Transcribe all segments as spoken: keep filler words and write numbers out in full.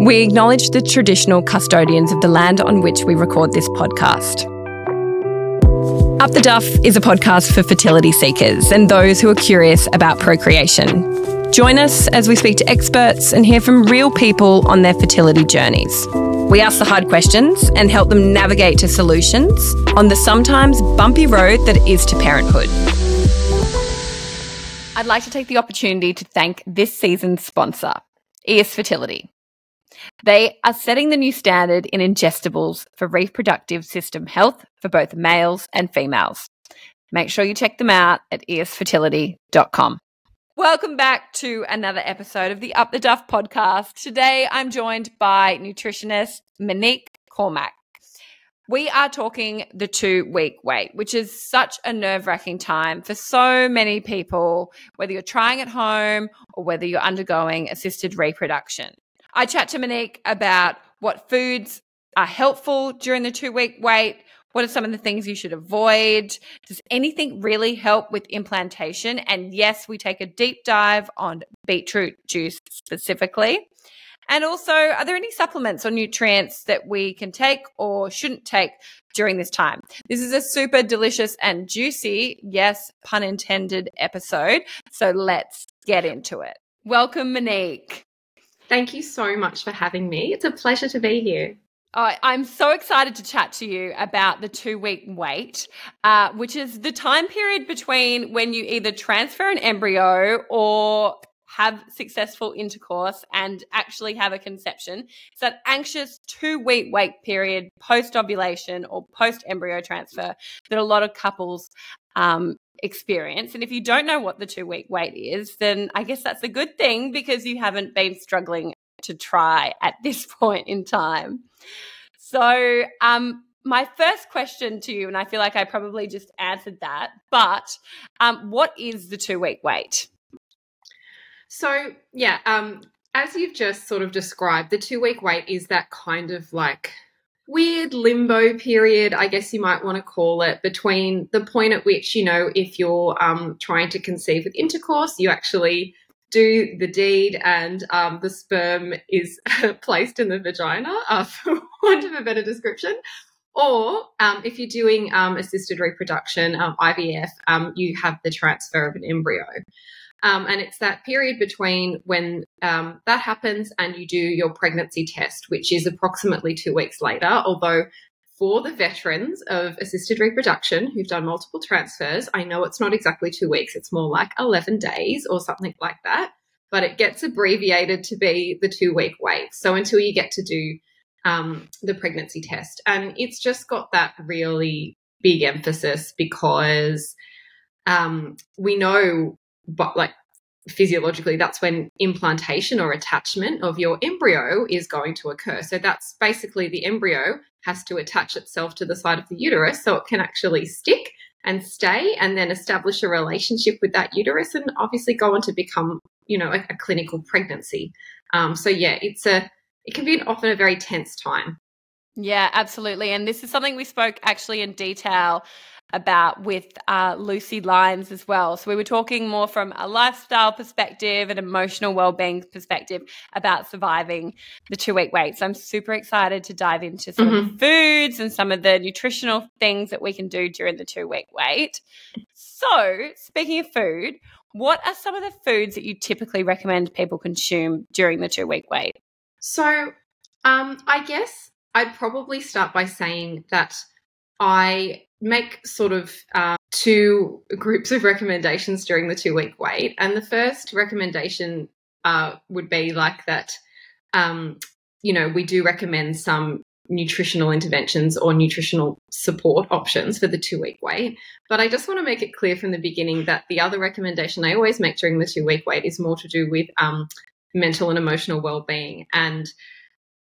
We acknowledge the traditional custodians of the land on which we record this podcast. Up the Duff is a podcast for fertility seekers and those who are curious about procreation. Join us as we speak to experts and hear from real people on their fertility journeys. We ask the hard questions and help them navigate to solutions on the sometimes bumpy road that is to parenthood. I'd like to take the opportunity to thank this season's sponsor, Eius Fertility. They are setting the new standard in ingestibles for reproductive system health for both males and females. Make sure you check them out at eius fertility dot com. Welcome back to another episode of the Up the Duff podcast. Today, I'm joined by nutritionist Monique Cormack. We are talking the two-week wait, which is such a nerve-wracking time for so many people, whether you're trying at home or whether you're undergoing assisted reproduction. I chat to Monique about what foods are helpful during the two-week wait. What are some of the things you should avoid? Does anything really help with implantation? And yes, we take a deep dive on beetroot juice specifically. And also, are there any supplements or nutrients that we can take or shouldn't take during this time? This is a super delicious and juicy, yes, pun intended, episode. So let's get into it. Welcome, Monique. Thank you so much for having me. It's a pleasure to be here. Oh, I'm so excited to chat to you about the two-week wait, uh, which is the time period between when you either transfer an embryo or have successful intercourse and actually have a conception. It's that anxious two-week wait period post-ovulation or post-embryo transfer that a lot of couples um, experience. And if you don't know what the two-week wait is, then I guess that's a good thing because you haven't been struggling to try at this point in time. So um, my first question to you, and I feel like I probably just answered that, but um, what is the two-week wait? So, yeah, um, as you've just sort of described, the two-week wait is that kind of like weird limbo period, I guess you might want to call it, between the point at which, you know, if you're um, trying to conceive with intercourse, you actually do the deed and um, the sperm is placed in the vagina, uh, for want of a better description. Or um, if you're doing um, assisted reproduction, um, I V F, um, you have the transfer of an embryo. Um, and it's that period between when um, that happens and you do your pregnancy test, which is approximately two weeks later, although for the veterans of assisted reproduction who've done multiple transfers, I know it's not exactly two weeks. It's more like eleven days or something like that, but it gets abbreviated to be the two-week wait. So until you get to do um, the pregnancy test. And it's just got that really big emphasis because um, we know But like physiologically, that's when implantation or attachment of your embryo is going to occur. So that's basically the embryo has to attach itself to the side of the uterus so it can actually stick and stay and then establish a relationship with that uterus and obviously go on to become, you know, a, a clinical pregnancy. Um, so, yeah, it's a it can be an, often a very tense time. Yeah, absolutely. And this is something we spoke actually in detail about with uh, Lucy Lyons as well. So we were talking more from a lifestyle perspective and emotional wellbeing perspective about surviving the two-week wait. So I'm super excited to dive into some mm-hmm. of the foods and some of the nutritional things that we can do during the two-week wait. So speaking of food, what are some of the foods that you typically recommend people consume during the two-week wait? So um, I guess I'd probably start by saying that I make sort of um, two groups of recommendations during the two-week wait. And the first recommendation uh, would be like that, um, you know, we do recommend some nutritional interventions or nutritional support options for the two-week wait. But I just want to make it clear from the beginning that the other recommendation I always make during the two-week wait is more to do with um, mental and emotional well-being, and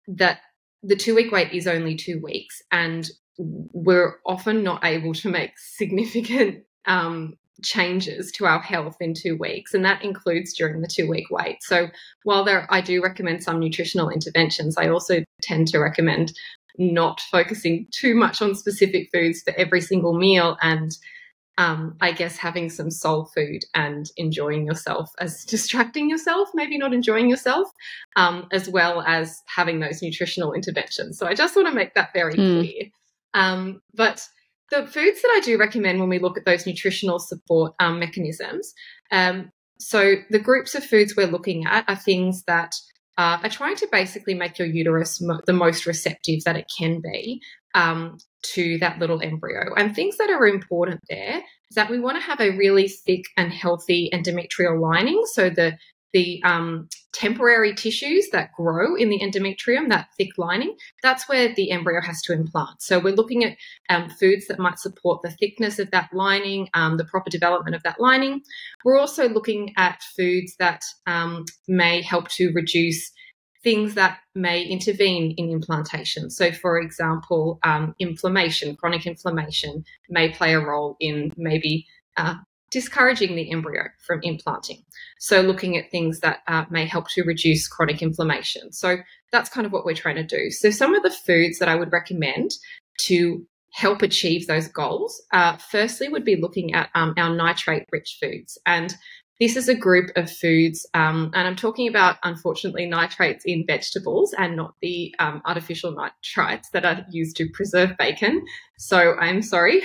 that the two-week wait is only two weeks and we're often not able to make significant um, changes to our health in two weeks, and that includes during the two-week wait. So while there, I do recommend some nutritional interventions, I also tend to recommend not focusing too much on specific foods for every single meal and um, I guess having some soul food and enjoying yourself as distracting yourself, maybe not enjoying yourself, um, as well as having those nutritional interventions. So I just want to make that very mm. clear. Um, but the foods that I do recommend when we look at those nutritional support um, mechanisms, um, so the groups of foods we're looking at are things that uh, are trying to basically make your uterus mo- the most receptive that it can be um, to that little embryo. And things that are important there is that we want to have a really thick and healthy endometrial lining, so the the um, temporary tissues that grow in the endometrium, that thick lining, that's where the embryo has to implant. So we're looking at um, foods that might support the thickness of that lining, um, the proper development of that lining. We're also looking at foods that um, may help to reduce things that may intervene in implantation. So, for example, um, inflammation, chronic inflammation may play a role in maybe uh, discouraging the embryo from implanting. So looking at things that uh, may help to reduce chronic inflammation. So that's kind of what we're trying to do. So some of the foods that I would recommend to help achieve those goals, uh, firstly would be looking at um, our nitrate-rich foods. And this is a group of foods, um, and I'm talking about, unfortunately, nitrates in vegetables and not the um, artificial nitrites that are used to preserve bacon. So I'm sorry,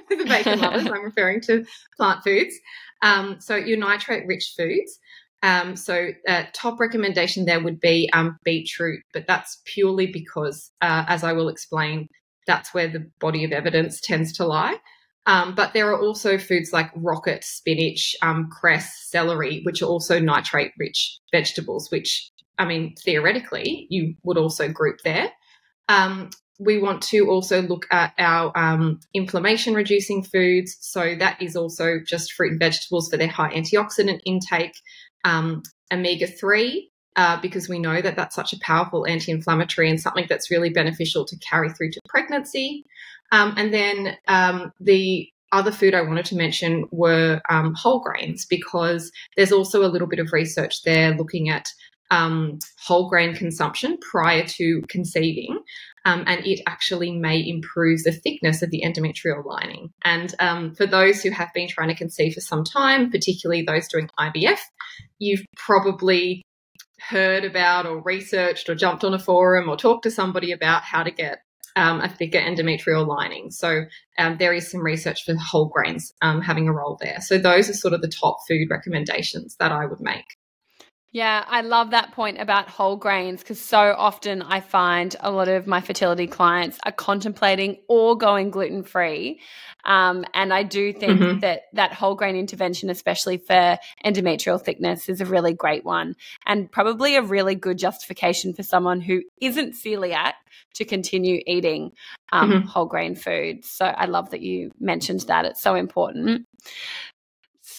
the bacon lovers, I'm referring to plant foods. Um, so your nitrate-rich foods. Um, so uh, top recommendation there would be um, beetroot, but that's purely because, uh, as I will explain, that's where the body of evidence tends to lie. Um, but there are also foods like rocket, spinach, um, cress, celery, which are also nitrate-rich vegetables, which, I mean, theoretically, you would also group there. Um, we want to also look at our um, inflammation-reducing foods. So that is also just fruit and vegetables for their high antioxidant intake, um, omega three, uh, because we know that that's such a powerful anti-inflammatory and something that's really beneficial to carry through to pregnancy. Um, and then um, the other food I wanted to mention were um, whole grains, because there's also a little bit of research there looking at um, whole grain consumption prior to conceiving, um, and it actually may improve the thickness of the endometrial lining. And um, for those who have been trying to conceive for some time, particularly those doing I V F, you've probably heard about or researched or jumped on a forum or talked to somebody about how to get Um, a thicker endometrial lining. So um, there is some research for whole grains um, having a role there. So those are sort of the top food recommendations that I would make. Yeah, I love that point about whole grains, because so often I find a lot of my fertility clients are contemplating or going gluten-free. Um, and I do think mm-hmm. that that whole grain intervention, especially for endometrial thickness, is a really great one, and probably a really good justification for someone who isn't celiac to continue eating um, mm-hmm. whole grain foods. So I love that you mentioned that. It's so important.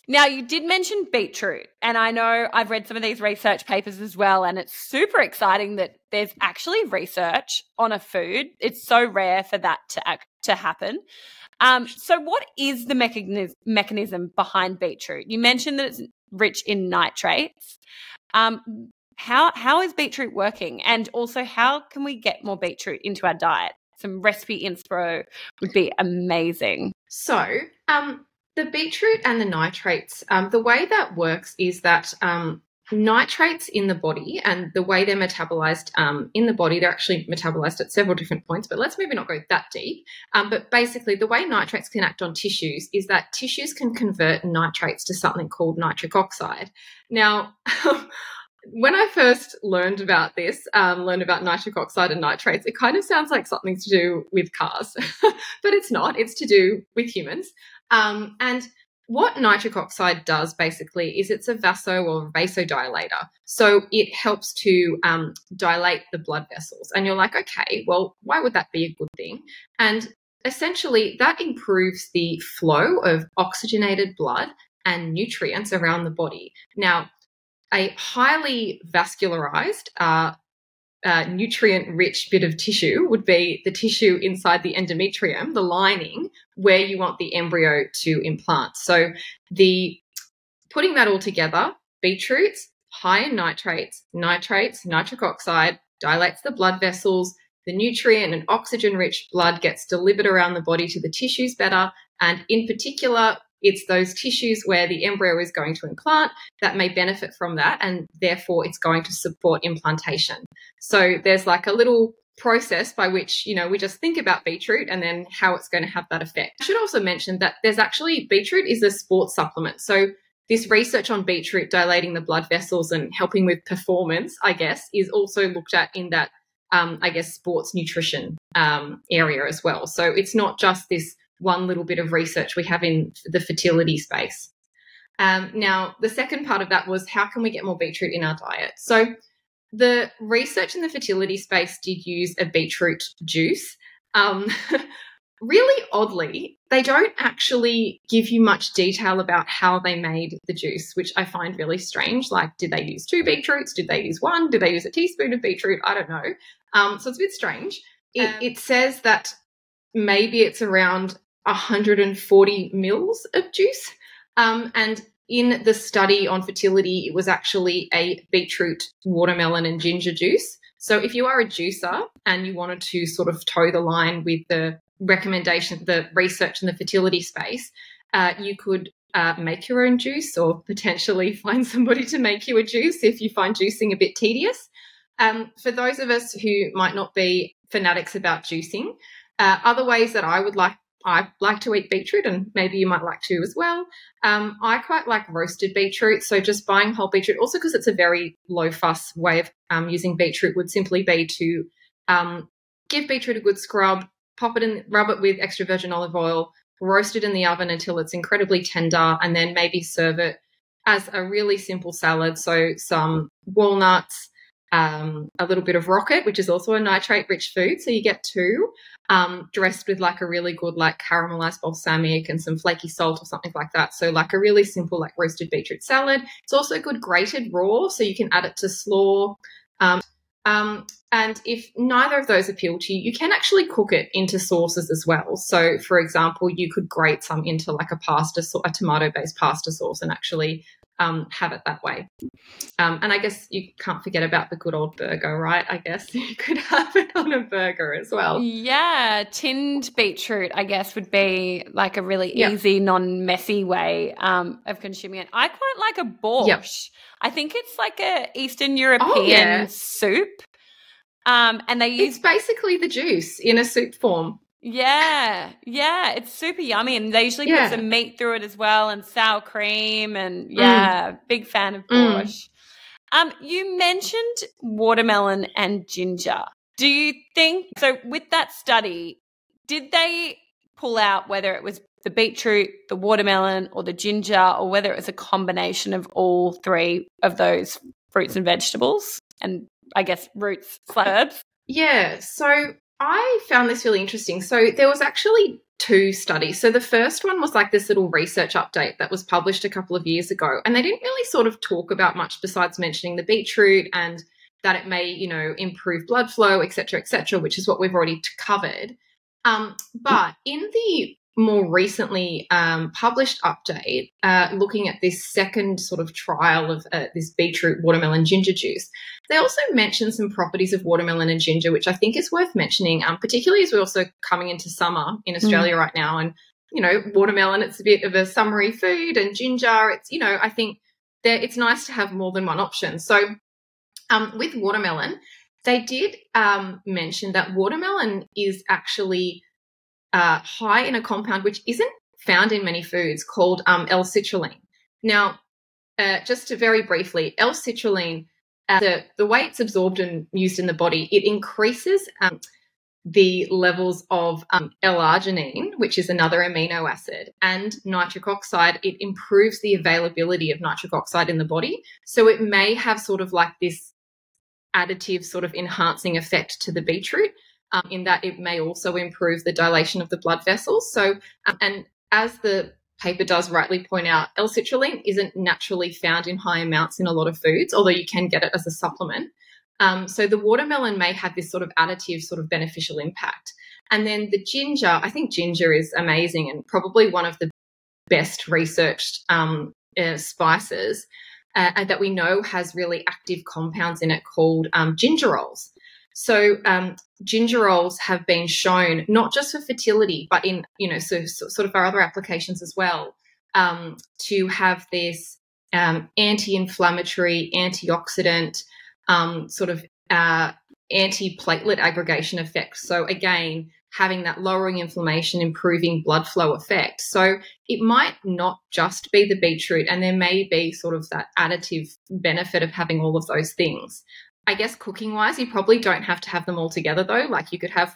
Now, you did mention beetroot, and I know I've read some of these research papers as well, and it's super exciting that there's actually research on a food. It's so rare for that to act, to happen. Um, so what is the mechanism, mechanism behind beetroot? You mentioned that it's rich in nitrates. Um, how how is beetroot working, and also how can we get more beetroot into our diet? Some recipe inspo would be amazing. So um the beetroot and the nitrates, um, the way that works is that um, nitrates in the body, and the way they're metabolized um, in the body, they're actually metabolized at several different points, but let's maybe not go that deep. Um, but basically the way nitrates can act on tissues is that tissues can convert nitrates to something called nitric oxide. Now, when I first learned about this, um, learned about nitric oxide and nitrates, it kind of sounds like something to do with cars, but it's not. It's to do with humans. Um, and what nitric oxide does basically is it's a vaso or vasodilator. So it helps to um, dilate the blood vessels. And you're like, okay, well, why would that be a good thing? And essentially that improves the flow of oxygenated blood and nutrients around the body. Now, a highly vascularized uh, uh, nutrient-rich bit of tissue would be the tissue inside the endometrium, the lining, where you want the embryo to implant. So the putting that all together, beetroots, high in nitrates, nitrates, nitric oxide, dilates the blood vessels, the nutrient and oxygen-rich blood gets delivered around the body to the tissues better, And in particular, it's those tissues where the embryo is going to implant that may benefit from that, and therefore it's going to support implantation. So there's like a little process by which, you know, we just think about beetroot and then how it's going to have that effect. I should also mention that there's actually, beetroot is a sports supplement. So this research on beetroot dilating the blood vessels and helping with performance, I guess, is also looked at in that, um, I guess, sports nutrition um, area as well. So it's not just this one little bit of research we have in the fertility space. Um, now, the second part of that was how can we get more beetroot in our diet? So the research in the fertility space did use a beetroot juice. Um, really oddly, they don't actually give you much detail about how they made the juice, which I find really strange. Like, did they use two beetroots? Did they use one? Did they use a teaspoon of beetroot? I don't know. Um, so it's a bit strange. It, um, it says that maybe it's around one hundred forty mils of juice. Um, and in the study on fertility, it was actually a beetroot, watermelon and ginger juice. So if you are a juicer and you wanted to sort of toe the line with the recommendation, the research in the fertility space, uh, you could uh, make your own juice or potentially find somebody to make you a juice if you find juicing a bit tedious. Um, for those of us who might not be fanatics about juicing, uh, other ways that I would like I like to eat beetroot, and maybe you might like to as well. Um, I quite like roasted beetroot, so just buying whole beetroot, also because it's a very low-fuss way of um, using beetroot, would simply be to um, give beetroot a good scrub, pop it in, rub it with extra virgin olive oil, roast it in the oven until it's incredibly tender, and then maybe serve it as a really simple salad, so some walnuts, Um, a little bit of rocket, which is also a nitrate-rich food, so you get two, um, dressed with like a really good like caramelized balsamic and some flaky salt or something like that. So like a really simple like roasted beetroot salad. It's also good grated raw, so you can add it to slaw. Um, um, and if neither of those appeal to you, you can actually cook it into sauces as well. So for example, you could grate some into like a pasta, a tomato-based pasta sauce, and actually Um, have it that way. Um, and I guess you can't forget about the good old burger, right? I guess you could have it on a burger as well. Yeah, tinned beetroot, I guess, would be like a really yep. easy, non-messy way um, of consuming it. I quite like a borscht. Yep. I think it's like a Eastern European oh, yeah. soup. Um, and they use... It's basically the juice in a soup form. Yeah, yeah, it's super yummy, and they usually yeah. put some meat through it as well, and sour cream, and yeah, mm. big fan of borscht. Mm. Um, you mentioned watermelon and ginger. Do you think, so with that study, did they pull out whether it was the beetroot, the watermelon, or the ginger, or whether it was a combination of all three of those fruits and vegetables, and I guess roots, herbs? Yeah, so I found this really interesting. So there was actually two studies. So the first one was like this little research update that was published a couple of years ago, and they didn't really sort of talk about much besides mentioning the beetroot and that it may, you know, improve blood flow, et cetera, et cetera, which is what we've already covered. Um, but in the more recently um, published update, uh, looking at this second sort of trial of uh, this beetroot, watermelon, ginger juice, they also mentioned some properties of watermelon and ginger, which I think is worth mentioning, um, particularly as we're also coming into summer in Australia mm. right now. And, you know, watermelon, it's a bit of a summery food, and ginger, it's, you know, I think that it's nice to have more than one option. So um, with watermelon, they did um, mention that watermelon is actually Uh, high in a compound which isn't found in many foods called um, L-citrulline. Now, uh, just to very briefly, L-citrulline, uh, the, the way it's absorbed and used in the body, it increases um, the levels of um, L-arginine, which is another amino acid, and nitric oxide. It improves the availability of nitric oxide in the body. So it may have sort of like this additive sort of enhancing effect to the beetroot. Um, in that it may also improve the dilation of the blood vessels. So, um, and as the paper does rightly point out, L-citrulline isn't naturally found in high amounts in a lot of foods, although you can get it as a supplement. Um, so the watermelon may have this sort of additive sort of beneficial impact. And then the ginger, I think ginger is amazing and probably one of the best researched um, uh, spices uh, that we know has really active compounds in it called um, gingerols. So um, gingerols have been shown not just for fertility, but in, you know, so, so sort of our other applications as well, um, to have this um, anti-inflammatory, antioxidant, um, sort of uh, anti-platelet aggregation effect. So again, having that lowering inflammation, improving blood flow effect. So it might not just be the beetroot, and there may be sort of that additive benefit of having all of those things. I guess cooking-wise, you probably don't have to have them all together though. Like you could have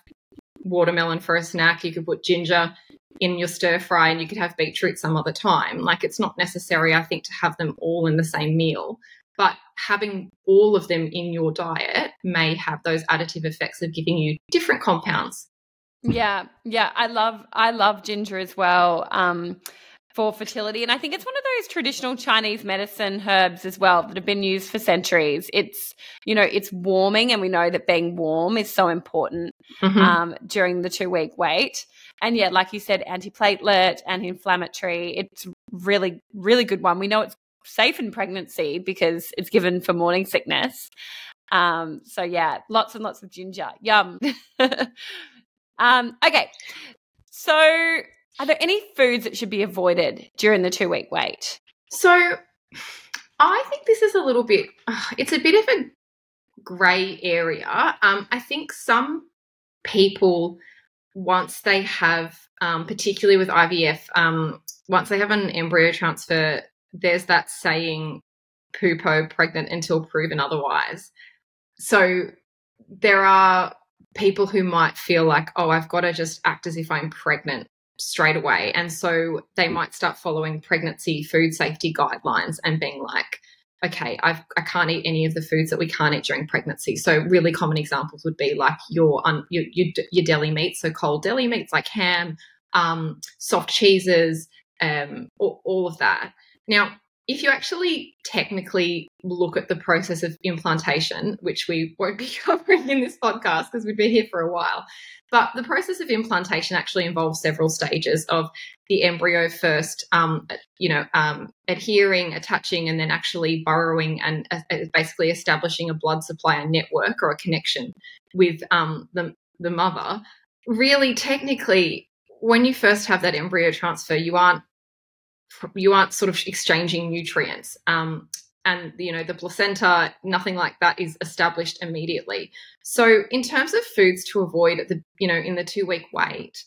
watermelon for a snack, you could put ginger in your stir fry, and you could have beetroot some other time. Like it's not necessary, I think, to have them all in the same meal. But having all of them in your diet may have those additive effects of giving you different compounds. Yeah, yeah, I love I love ginger as well um, for fertility, and I think it's one of those traditional Chinese medicine herbs as well that have been used for centuries. It's, you know, it's warming, and we know that being warm is so important mm-hmm. um, during the two-week wait. And yeah, like you said, antiplatelet, anti-inflammatory. It's really, really good one. We know it's safe in pregnancy because it's given for morning sickness. Um, so yeah, lots and lots of ginger. Yum. Um, okay, so are there any foods that should be avoided during the two-week wait? So I think this is a little bit – it's a bit of a grey area. Um, I think some people, once they have, um, particularly with I V F, um, once they have an embryo transfer, there's that saying, poo-poo, pregnant until proven otherwise. So there are – people who might feel like, oh, I've got to just act as if I'm pregnant straight away. And so they might start following pregnancy food safety guidelines and being like, okay, I've, I can't eat any of the foods that we can't eat during pregnancy. So really common examples would be like your um, your, your, your deli meats, so cold deli meats like ham, um, soft cheeses, um, all, all of that. Now, if you actually technically look at the process of implantation, which we won't be covering in this podcast because we'd be here for a while, but the process of implantation actually involves several stages of the embryo first, um, you know, um, adhering, attaching, and then actually burrowing and uh, basically establishing a blood supply and network or a connection with um, the, the mother. Really, technically, when you first have that embryo transfer, you aren't you aren't sort of exchanging nutrients um, and, you know, the placenta, nothing like that is established immediately. So in terms of foods to avoid, at the you know, in the two-week wait,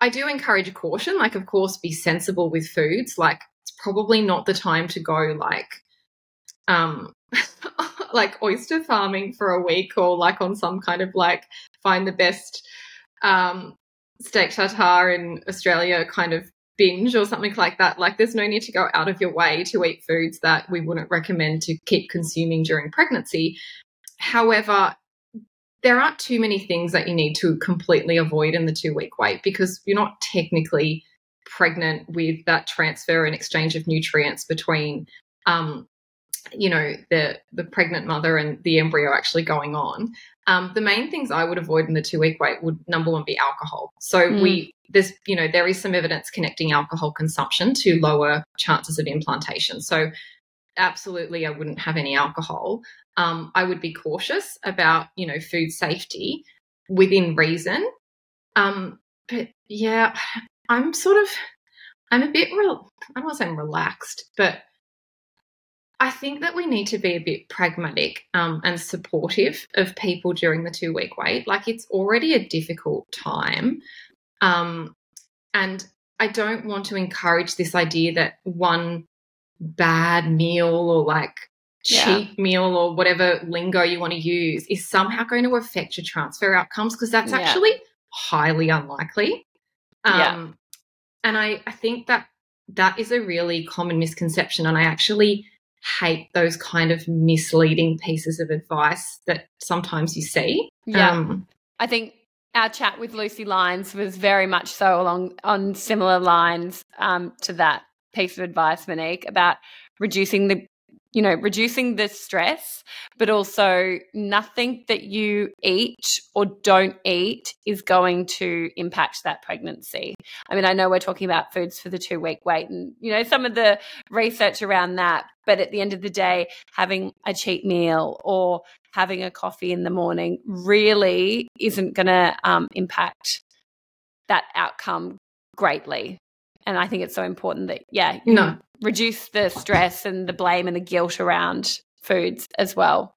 I do encourage caution. Like, of course, be sensible with foods. Like, it's probably not the time to go like um, like oyster farming for a week or like on some kind of like find the best um, steak tartare in Australia kind of binge or something like that. Like, there's no need to go out of your way to eat foods that we wouldn't recommend to keep consuming during pregnancy. However, there aren't too many things that you need to completely avoid in the two-week wait because you're not technically pregnant with that transfer and exchange of nutrients between, um, you know, the, the pregnant mother and the embryo actually going on. Um, the main things I would avoid in the two-week wait would, number one, be alcohol. So mm. we there's, you know, there is some evidence connecting alcohol consumption to lower chances of implantation. So absolutely I wouldn't have any alcohol. Um, I would be cautious about, you know, food safety within reason. Um, but, yeah, I'm sort of – I'm a bit real, I don't want to say I'm relaxed, but I think that we need to be a bit pragmatic um, and supportive of people during the two-week wait. Like, it's already a difficult time, um, and I don't want to encourage this idea that one bad meal or like cheap yeah. meal or whatever lingo you want to use is somehow going to affect your transfer outcomes because that's yeah. actually highly unlikely. Um, yeah. And I, I think that that is a really common misconception, and I actually – hate those kind of misleading pieces of advice that sometimes you see. Yeah. Um, I think our chat with Lucy Lyons was very much so along on similar lines um, to that piece of advice, Monique, about reducing the you know, reducing the stress, but also nothing that you eat or don't eat is going to impact that pregnancy. I mean, I know we're talking about foods for the two-week wait and, you know, some of the research around that, but at the end of the day, having a cheat meal or having a coffee in the morning really isn't going to um, impact that outcome greatly. And I think it's so important that, yeah, you no. reduce the stress and the blame and the guilt around foods as well.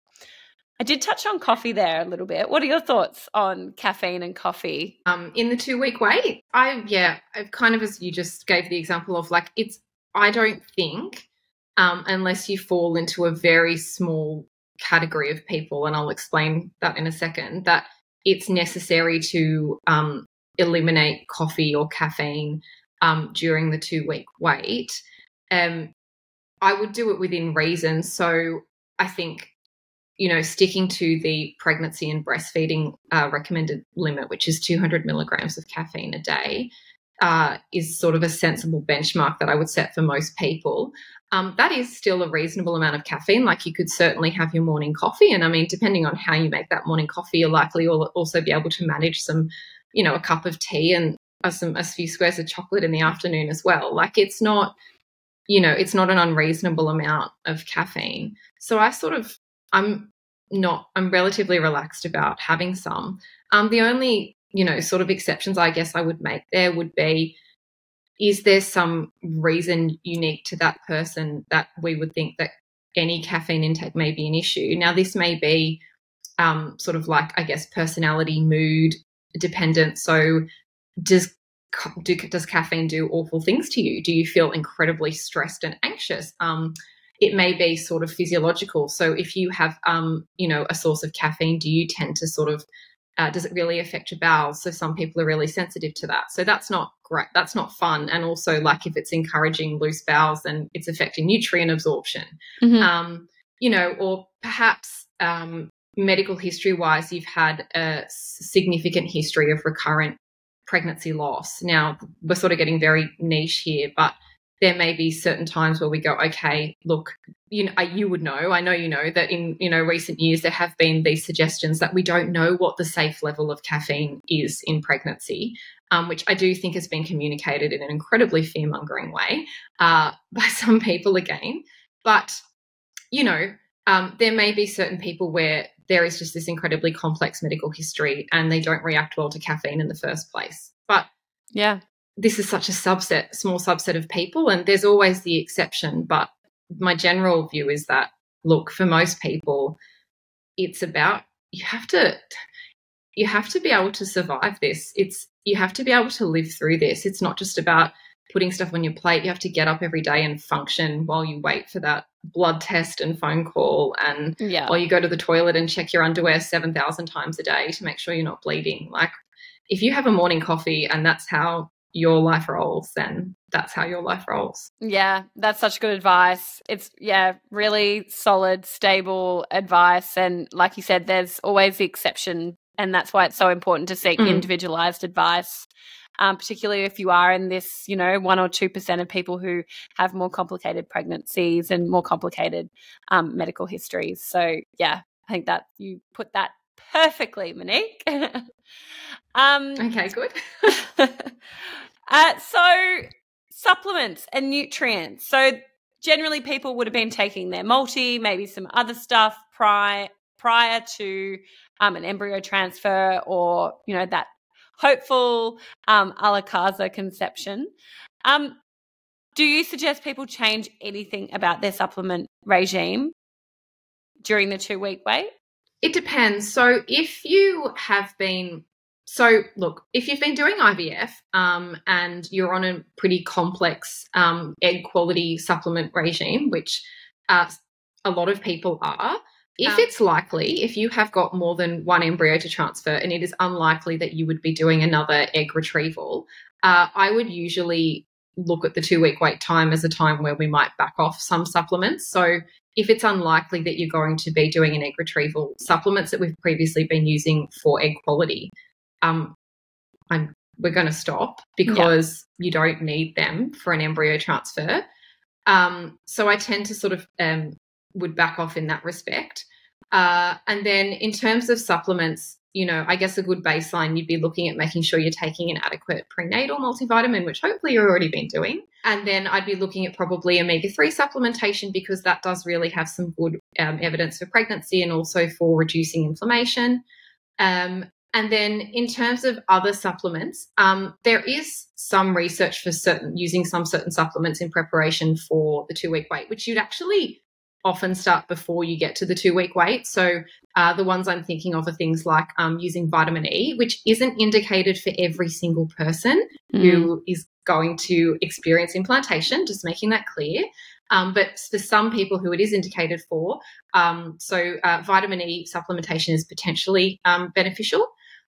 I did touch on coffee there a little bit. What are your thoughts on caffeine and coffee? Um, in the two-week wait, I, yeah, I've kind of, as you just gave the example of, like, it's, I don't think, um, unless you fall into a very small category of people, and I'll explain that in a second, that it's necessary to um, eliminate coffee or caffeine Um, during the two-week wait. Um, I would do it within reason. So I think, you know, sticking to the pregnancy and breastfeeding uh, recommended limit, which is two hundred milligrams of caffeine a day, uh, is sort of a sensible benchmark that I would set for most people. Um, that is still a reasonable amount of caffeine. Like, you could certainly have your morning coffee. And, I mean, depending on how you make that morning coffee, you'll likely also be able to manage some, you know, a cup of tea and some a few squares of chocolate in the afternoon as well. Like, it's not, you know, it's not an unreasonable amount of caffeine. So I sort of, I'm not, I'm relatively relaxed about having some. Um, the only, you know, sort of exceptions I guess I would make there would be, is there some reason unique to that person that we would think that any caffeine intake may be an issue? Now, this may be um, sort of like, I guess, personality, mood dependent. So Does do, does caffeine do awful things to you? Do you feel incredibly stressed and anxious? Um, it may be sort of physiological. So if you have, um, you know, a source of caffeine, do you tend to sort of, uh, does it really affect your bowels? So some people are really sensitive to that. So that's not great. That's not fun. And also, like, if it's encouraging loose bowels, then it's affecting nutrient absorption. Mm-hmm. Um, you know, or perhaps um, medical history wise, you've had a significant history of recurrent pregnancy loss. Now, we're sort of getting very niche here, but there may be certain times where we go, okay, look, you know, you would know, I know you know that in, you know, recent years there have been these suggestions that we don't know what the safe level of caffeine is in pregnancy, um, which I do think has been communicated in an incredibly fear-mongering way uh, by some people again. But, you know, um, there may be certain people where there is just this incredibly complex medical history and they don't react well to caffeine in the first place. But yeah, this is such a subset, small subset of people, and there's always the exception. But my general view is that, look, for most people, it's about, you have to, you have to be able to survive this. It's, you have to be able to live through this. It's not just about putting stuff on your plate. You have to get up every day and function while you wait for that blood test and phone call, and yeah. while you go to the toilet and check your underwear seven thousand times a day to make sure you're not bleeding. Like, if you have a morning coffee and that's how your life rolls, then that's how your life rolls. Yeah, that's such good advice. It's, yeah, really solid, stable advice. And like you said, there's always the exception, and that's why it's so important to seek mm. individualized advice. Um, particularly if you are in this, you know, one or two percent of people who have more complicated pregnancies and more complicated um, medical histories. So, yeah, I think that you put that perfectly, Monique. um, okay, good. uh, so supplements and nutrients. So generally people would have been taking their multi, maybe some other stuff prior, prior to um, an embryo transfer or, you know, that hopeful um, a la casa conception. Um, do you suggest people change anything about their supplement regime during the two-week wait? It depends. So if you have been – so, look, if you've been doing I V F um, and you're on a pretty complex um, egg quality supplement regime, which uh, a lot of people are, if it's likely, if you have got more than one embryo to transfer and it is unlikely that you would be doing another egg retrieval, uh, I would usually look at the two-week wait time as a time where we might back off some supplements. So if it's unlikely that you're going to be doing an egg retrieval, supplements that we've previously been using for egg quality, um, I'm, we're going to stop because yeah. you don't need them for an embryo transfer. Um, so I tend to sort of um, would back off in that respect. Uh, and then in terms of supplements, you know, I guess a good baseline, you'd be looking at making sure you're taking an adequate prenatal multivitamin, which hopefully you've already been doing. And then I'd be looking at probably omega three supplementation, because that does really have some good um, evidence for pregnancy and also for reducing inflammation. Um, and then in terms of other supplements, um, there is some research for certain using some certain supplements in preparation for the two-week wait, which you'd actually often start before you get to the two-week wait. So uh, the ones I'm thinking of are things like um, using vitamin E, which isn't indicated for every single person mm. who is going to experience implantation, just making that clear. Um, but for some people who it is indicated for, um, so uh, vitamin E supplementation is potentially um, beneficial.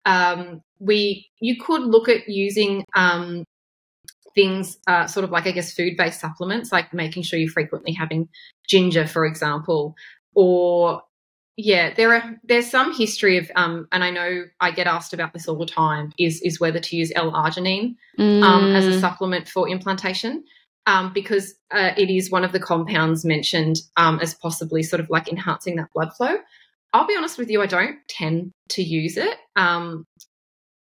Um, we you could look at using um, things uh, sort of like, I guess, food-based supplements, like making sure you're frequently having ginger, for example, or yeah, there are there's some history of um, and I know I get asked about this all the time is is whether to use L-arginine mm. um, as a supplement for implantation um, because uh, it is one of the compounds mentioned um, as possibly sort of like enhancing that blood flow. I'll be honest with you, I don't tend to use it. Um,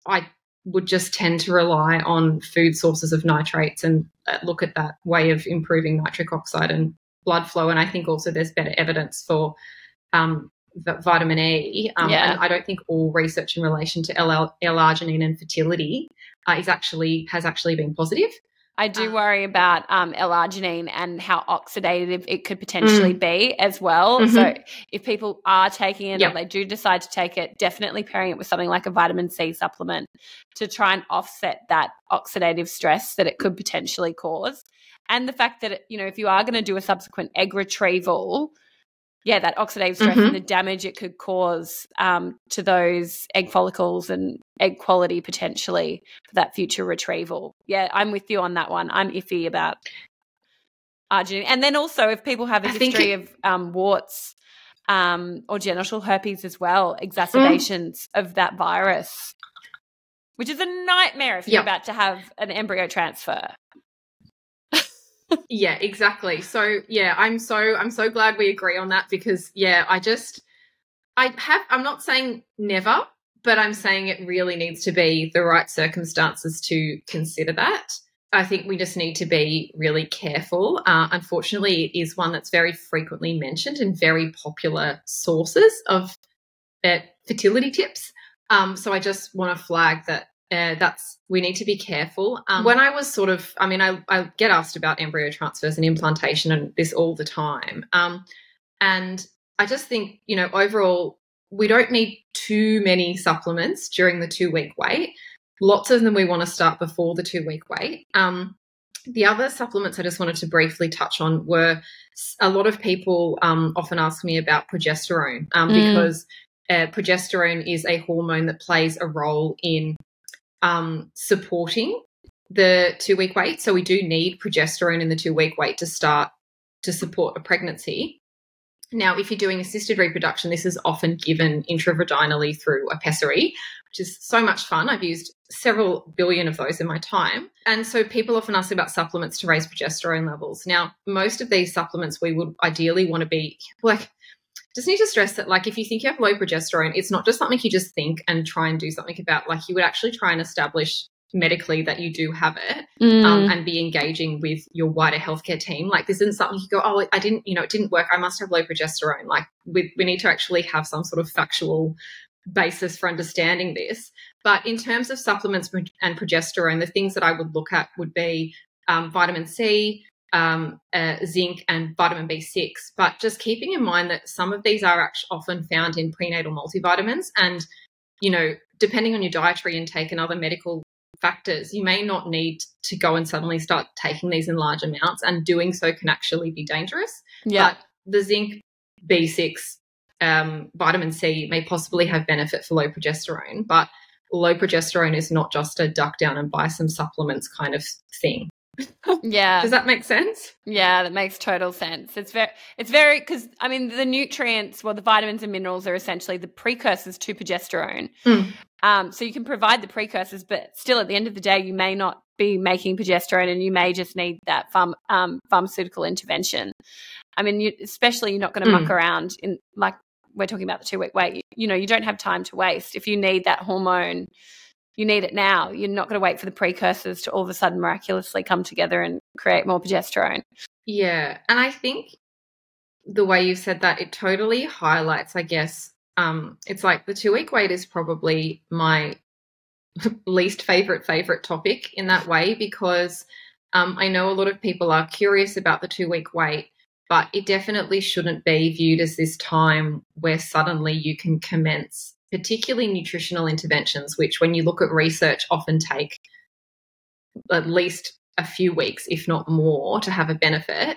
I would just tend to rely on food sources of nitrates and look at that way of improving nitric oxide and blood flow. And I think also there's better evidence for um, vitamin E. Um, yeah. And I don't think all research in relation to L-arginine and fertility uh, is actually has actually been positive. I do worry about um, L-arginine and how oxidative it could potentially mm. be as well. Mm-hmm. So if people are taking it yep. and they do decide to take it, definitely pairing it with something like a vitamin C supplement to try and offset that oxidative stress that it could potentially cause. And the fact that, you know, if you are going to do a subsequent egg retrieval, yeah, that oxidative stress mm-hmm. and the damage it could cause um, to those egg follicles and egg quality potentially for that future retrieval. Yeah, I'm with you on that one. I'm iffy about arginine. And then also if people have a I history it- of um, warts um, or genital herpes as well, exacerbations mm. of that virus, which is a nightmare if yep. you're about to have an embryo transfer. Yeah, exactly. So, yeah, I'm so I'm so glad we agree on that because, yeah, I just I have I'm not saying never, but I'm saying it really needs to be the right circumstances to consider that. I think we just need to be really careful. Uh, unfortunately, it is one that's very frequently mentioned in very popular sources of uh, fertility tips. Um, so I just want to flag that. Uh, that's we need to be careful. Um, when I was sort of, I mean, I, I get asked about embryo transfers and implantation and this all the time. Um, and I just think, you know, overall, we don't need too many supplements during the two-week wait. Lots of them we want to start before the two-week wait. Um, the other supplements I just wanted to briefly touch on were a lot of people um, often ask me about progesterone um, mm. because uh, progesterone is a hormone that plays a role in Um, supporting the two-week wait. So we do need progesterone in the two-week wait to start to support a pregnancy. Now, if you're doing assisted reproduction, this is often given intravaginally through a pessary, which is so much fun. I've used several billion of those in my time. And so people often ask about supplements to raise progesterone levels. Now, most of these supplements we would ideally want to be like, just need to stress that, like, if you think you have low progesterone, it's not just something you just think and try and do something about. Like, you would actually try and establish medically that you do have it mm. um, and be engaging with your wider healthcare team. Like, this isn't something you go, oh, I didn't, you know, it didn't work. I must have low progesterone. Like, we, we need to actually have some sort of factual basis for understanding this. But in terms of supplements and progesterone, the things that I would look at would be um, vitamin C, Um, uh, zinc and vitamin B six, but just keeping in mind that some of these are actually often found in prenatal multivitamins and, you know, depending on your dietary intake and other medical factors, you may not need to go and suddenly start taking these in large amounts, and doing so can actually be dangerous. Yeah. But the zinc, B six, um, vitamin C may possibly have benefit for low progesterone, but low progesterone is not just a duck down and buy some supplements kind of thing. Yeah. Does that make sense? Yeah, that makes total sense. It's very, it's very, because I mean, the nutrients, well, the vitamins and minerals are essentially the precursors to progesterone. Mm. Um, so you can provide the precursors, but still at the end of the day, you may not be making progesterone and you may just need that pharm- um, pharmaceutical intervention. I mean, you, especially you're not going to mm. muck around in, like we're talking about the two-week wait. You, you know, you don't have time to waste. If you need that hormone, you need it now. You're not going to wait for the precursors to all of a sudden miraculously come together and create more progesterone. Yeah, and I think the way you've said that, it totally highlights, I guess, um, it's like the two-week wait is probably my least favourite favourite topic in that way, because um, I know a lot of people are curious about the two-week wait, but it definitely shouldn't be viewed as this time where suddenly you can commence particularly nutritional interventions, which when you look at research often take at least a few weeks, if not more, to have a benefit.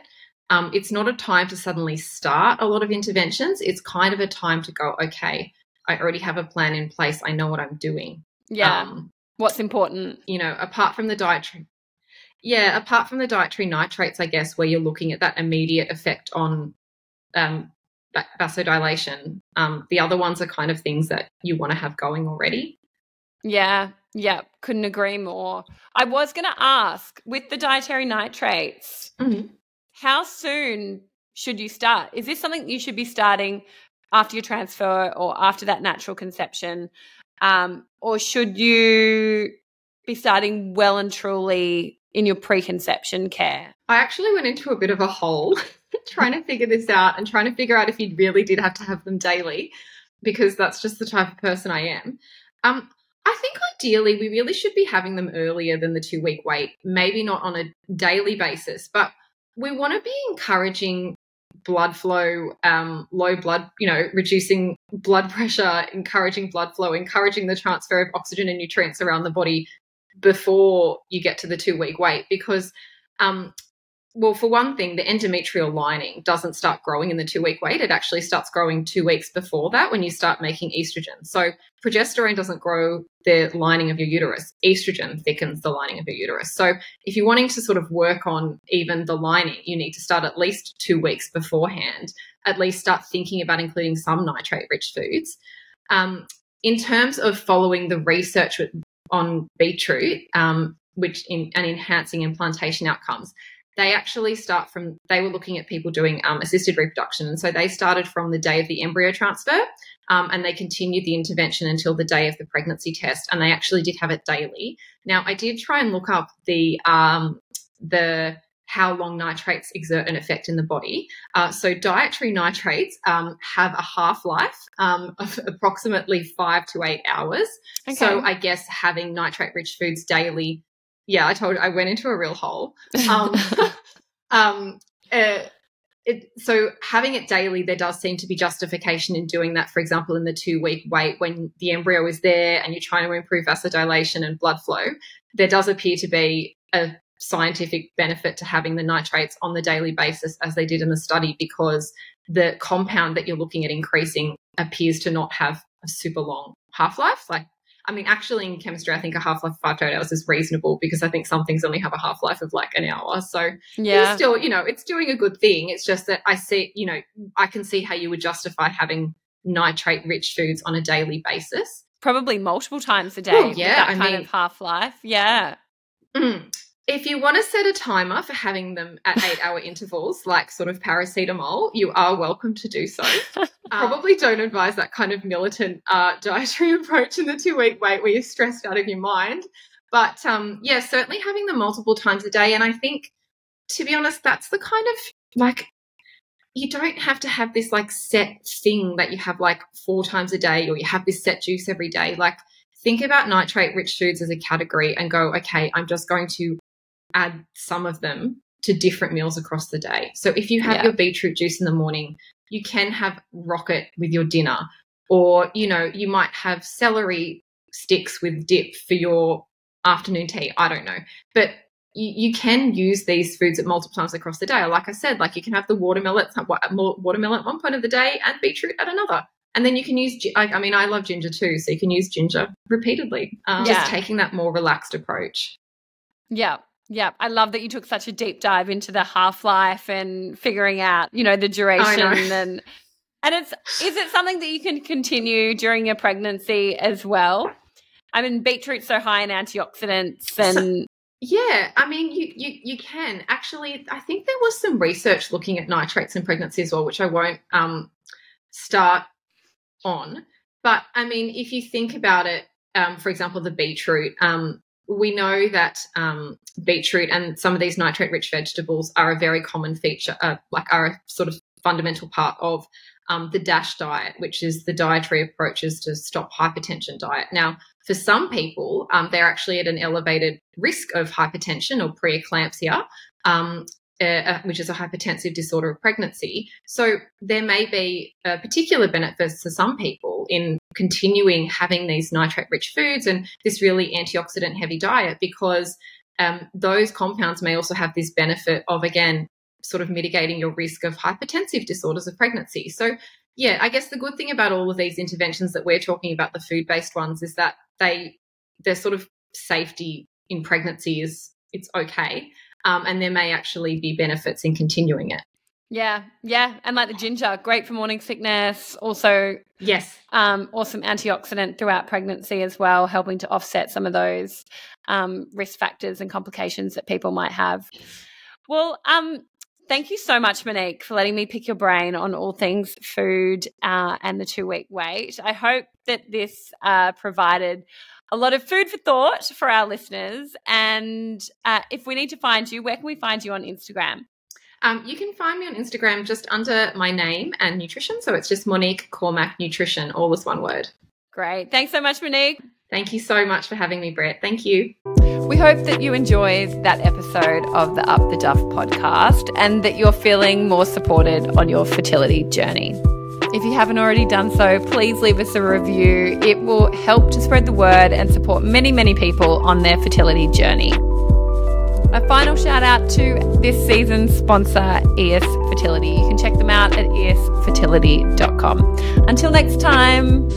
Um, it's not a time to suddenly start a lot of interventions. It's kind of a time to go, okay, I already have a plan in place. I know what I'm doing. Yeah. Um, what's important? You know, apart from the dietary, yeah, apart from the dietary nitrates, I guess, where you're looking at that immediate effect on um, vasodilation, um, the other ones are kind of things that you want to have going already. Yeah, yeah, couldn't agree more. I was going to ask, with the dietary nitrates, mm-hmm. how soon should you start? Is this something you should be starting after your transfer or after that natural conception? Um, or should you be starting well and truly in your preconception care? I actually went into a bit of a hole trying to figure this out and trying to figure out if you really did have to have them daily, because that's just the type of person I am. Um, I think ideally we really should be having them earlier than the two-week wait, maybe not on a daily basis, but we want to be encouraging blood flow, um, low blood, you know, reducing blood pressure, encouraging blood flow, encouraging the transfer of oxygen and nutrients around the body before you get to the two-week wait, because, um, well, for one thing, the endometrial lining doesn't start growing in the two-week wait. It actually starts growing two weeks before that when you start making estrogen. So progesterone doesn't grow the lining of your uterus. Estrogen thickens the lining of your uterus. So if you're wanting to sort of work on even the lining, you need to start at least two weeks beforehand, at least start thinking about including some nitrate-rich foods. Um, in terms of following the research on beetroot, um, which in, and enhancing implantation outcomes, they actually start from, they were looking at people doing um, assisted reproduction. And so they started from the day of the embryo transfer um, and they continued the intervention until the day of the pregnancy test. And they actually did have it daily. Now, I did try and look up the um, the how long nitrates exert an effect in the body. Uh, so dietary nitrates um, have a half-life um, of approximately five to eight hours. Okay. So I guess having nitrate-rich foods daily, yeah, I told you, I went into a real hole. Um, um, uh, it, so having it daily, there does seem to be justification in doing that, for example, in the two-week wait when the embryo is there and you're trying to improve vasodilation and blood flow. There does appear to be a scientific benefit to having the nitrates on the daily basis as they did in the study, because the compound that you're looking at increasing appears to not have a super long half-life, like, I mean, actually in chemistry, I think a half-life of five to eight hours is reasonable, because I think some things only have a half-life of like an hour. So yeah, it's still, you know, it's doing a good thing. It's just that I see, you know, I can see how you would justify having nitrate-rich foods on a daily basis. Probably multiple times a day. Well, yeah, that I kind mean, of half-life. Yeah. Mm, if you want to set a timer for having them at eight-hour intervals, like sort of paracetamol, you are welcome to do so. um, Probably don't advise that kind of militant uh, dietary approach in the two-week wait where you're stressed out of your mind. But, um, yeah, certainly having them multiple times a day. And I think, to be honest, that's the kind of, like, you don't have to have this, like, set thing that you have, like, four times a day, or you have this set juice every day. Like, think about nitrate-rich foods as a category and go, okay, I'm just going to add some of them to different meals across the day. So if you have yeah. your beetroot juice in the morning, you can have rocket with your dinner, or, you know, you might have celery sticks with dip for your afternoon tea. I don't know. But you, you can use these foods at multiple times across the day. Like I said, like you can have the watermelon at, watermelon at one point of the day and beetroot at another. And then you can use, I mean, I love ginger too, so you can use ginger repeatedly, um, yeah. just taking that more relaxed approach. Yeah. Yeah, I love that you took such a deep dive into the half-life and figuring out, you know, the duration. and and it's is it something that you can continue during your pregnancy as well? I mean, beetroot's so high in antioxidants and Yeah, I mean, you, you you can. Actually, I think there was some research looking at nitrates in pregnancy as well, which I won't um, start on. But, I mean, if you think about it, um, for example, the beetroot, um, we know that um, beetroot and some of these nitrate-rich vegetables are a very common feature, uh, like are a sort of fundamental part of um, the DASH diet, which is the dietary approaches to stop hypertension diet. Now, for some people, um, they're actually at an elevated risk of hypertension or preeclampsia, um, uh, which is a hypertensive disorder of pregnancy. So there may be a particular benefits for some people in continuing having these nitrate-rich foods and this really antioxidant-heavy diet, because um, those compounds may also have this benefit of, again, sort of mitigating your risk of hypertensive disorders of pregnancy. So, yeah, I guess the good thing about all of these interventions that we're talking about, the food-based ones, is that they their sort of safety in pregnancy is it's okay, um, and there may actually be benefits in continuing it. Yeah, yeah, and like the ginger, great for morning sickness. Also, yes, um, awesome antioxidant throughout pregnancy as well, helping to offset some of those um, risk factors and complications that people might have. Well, um. Thank you so much, Monique, for letting me pick your brain on all things food uh, and the two-week wait. I hope that this uh, provided a lot of food for thought for our listeners. And uh, if we need to find you, where can we find you on Instagram? Um, you can find me on Instagram just under my name and nutrition. So it's just Monique Cormack Nutrition, all as one word. Great. Thanks so much, Monique. Thank you so much for having me, Brett. Thank you. We hope that you enjoyed that episode of the Up the Duff podcast and that you're feeling more supported on your fertility journey. If you haven't already done so, please leave us a review. It will help to spread the word and support many, many people on their fertility journey. A final shout out to this season's sponsor, Eius Fertility. You can check them out at eius fertility dot com. Until next time.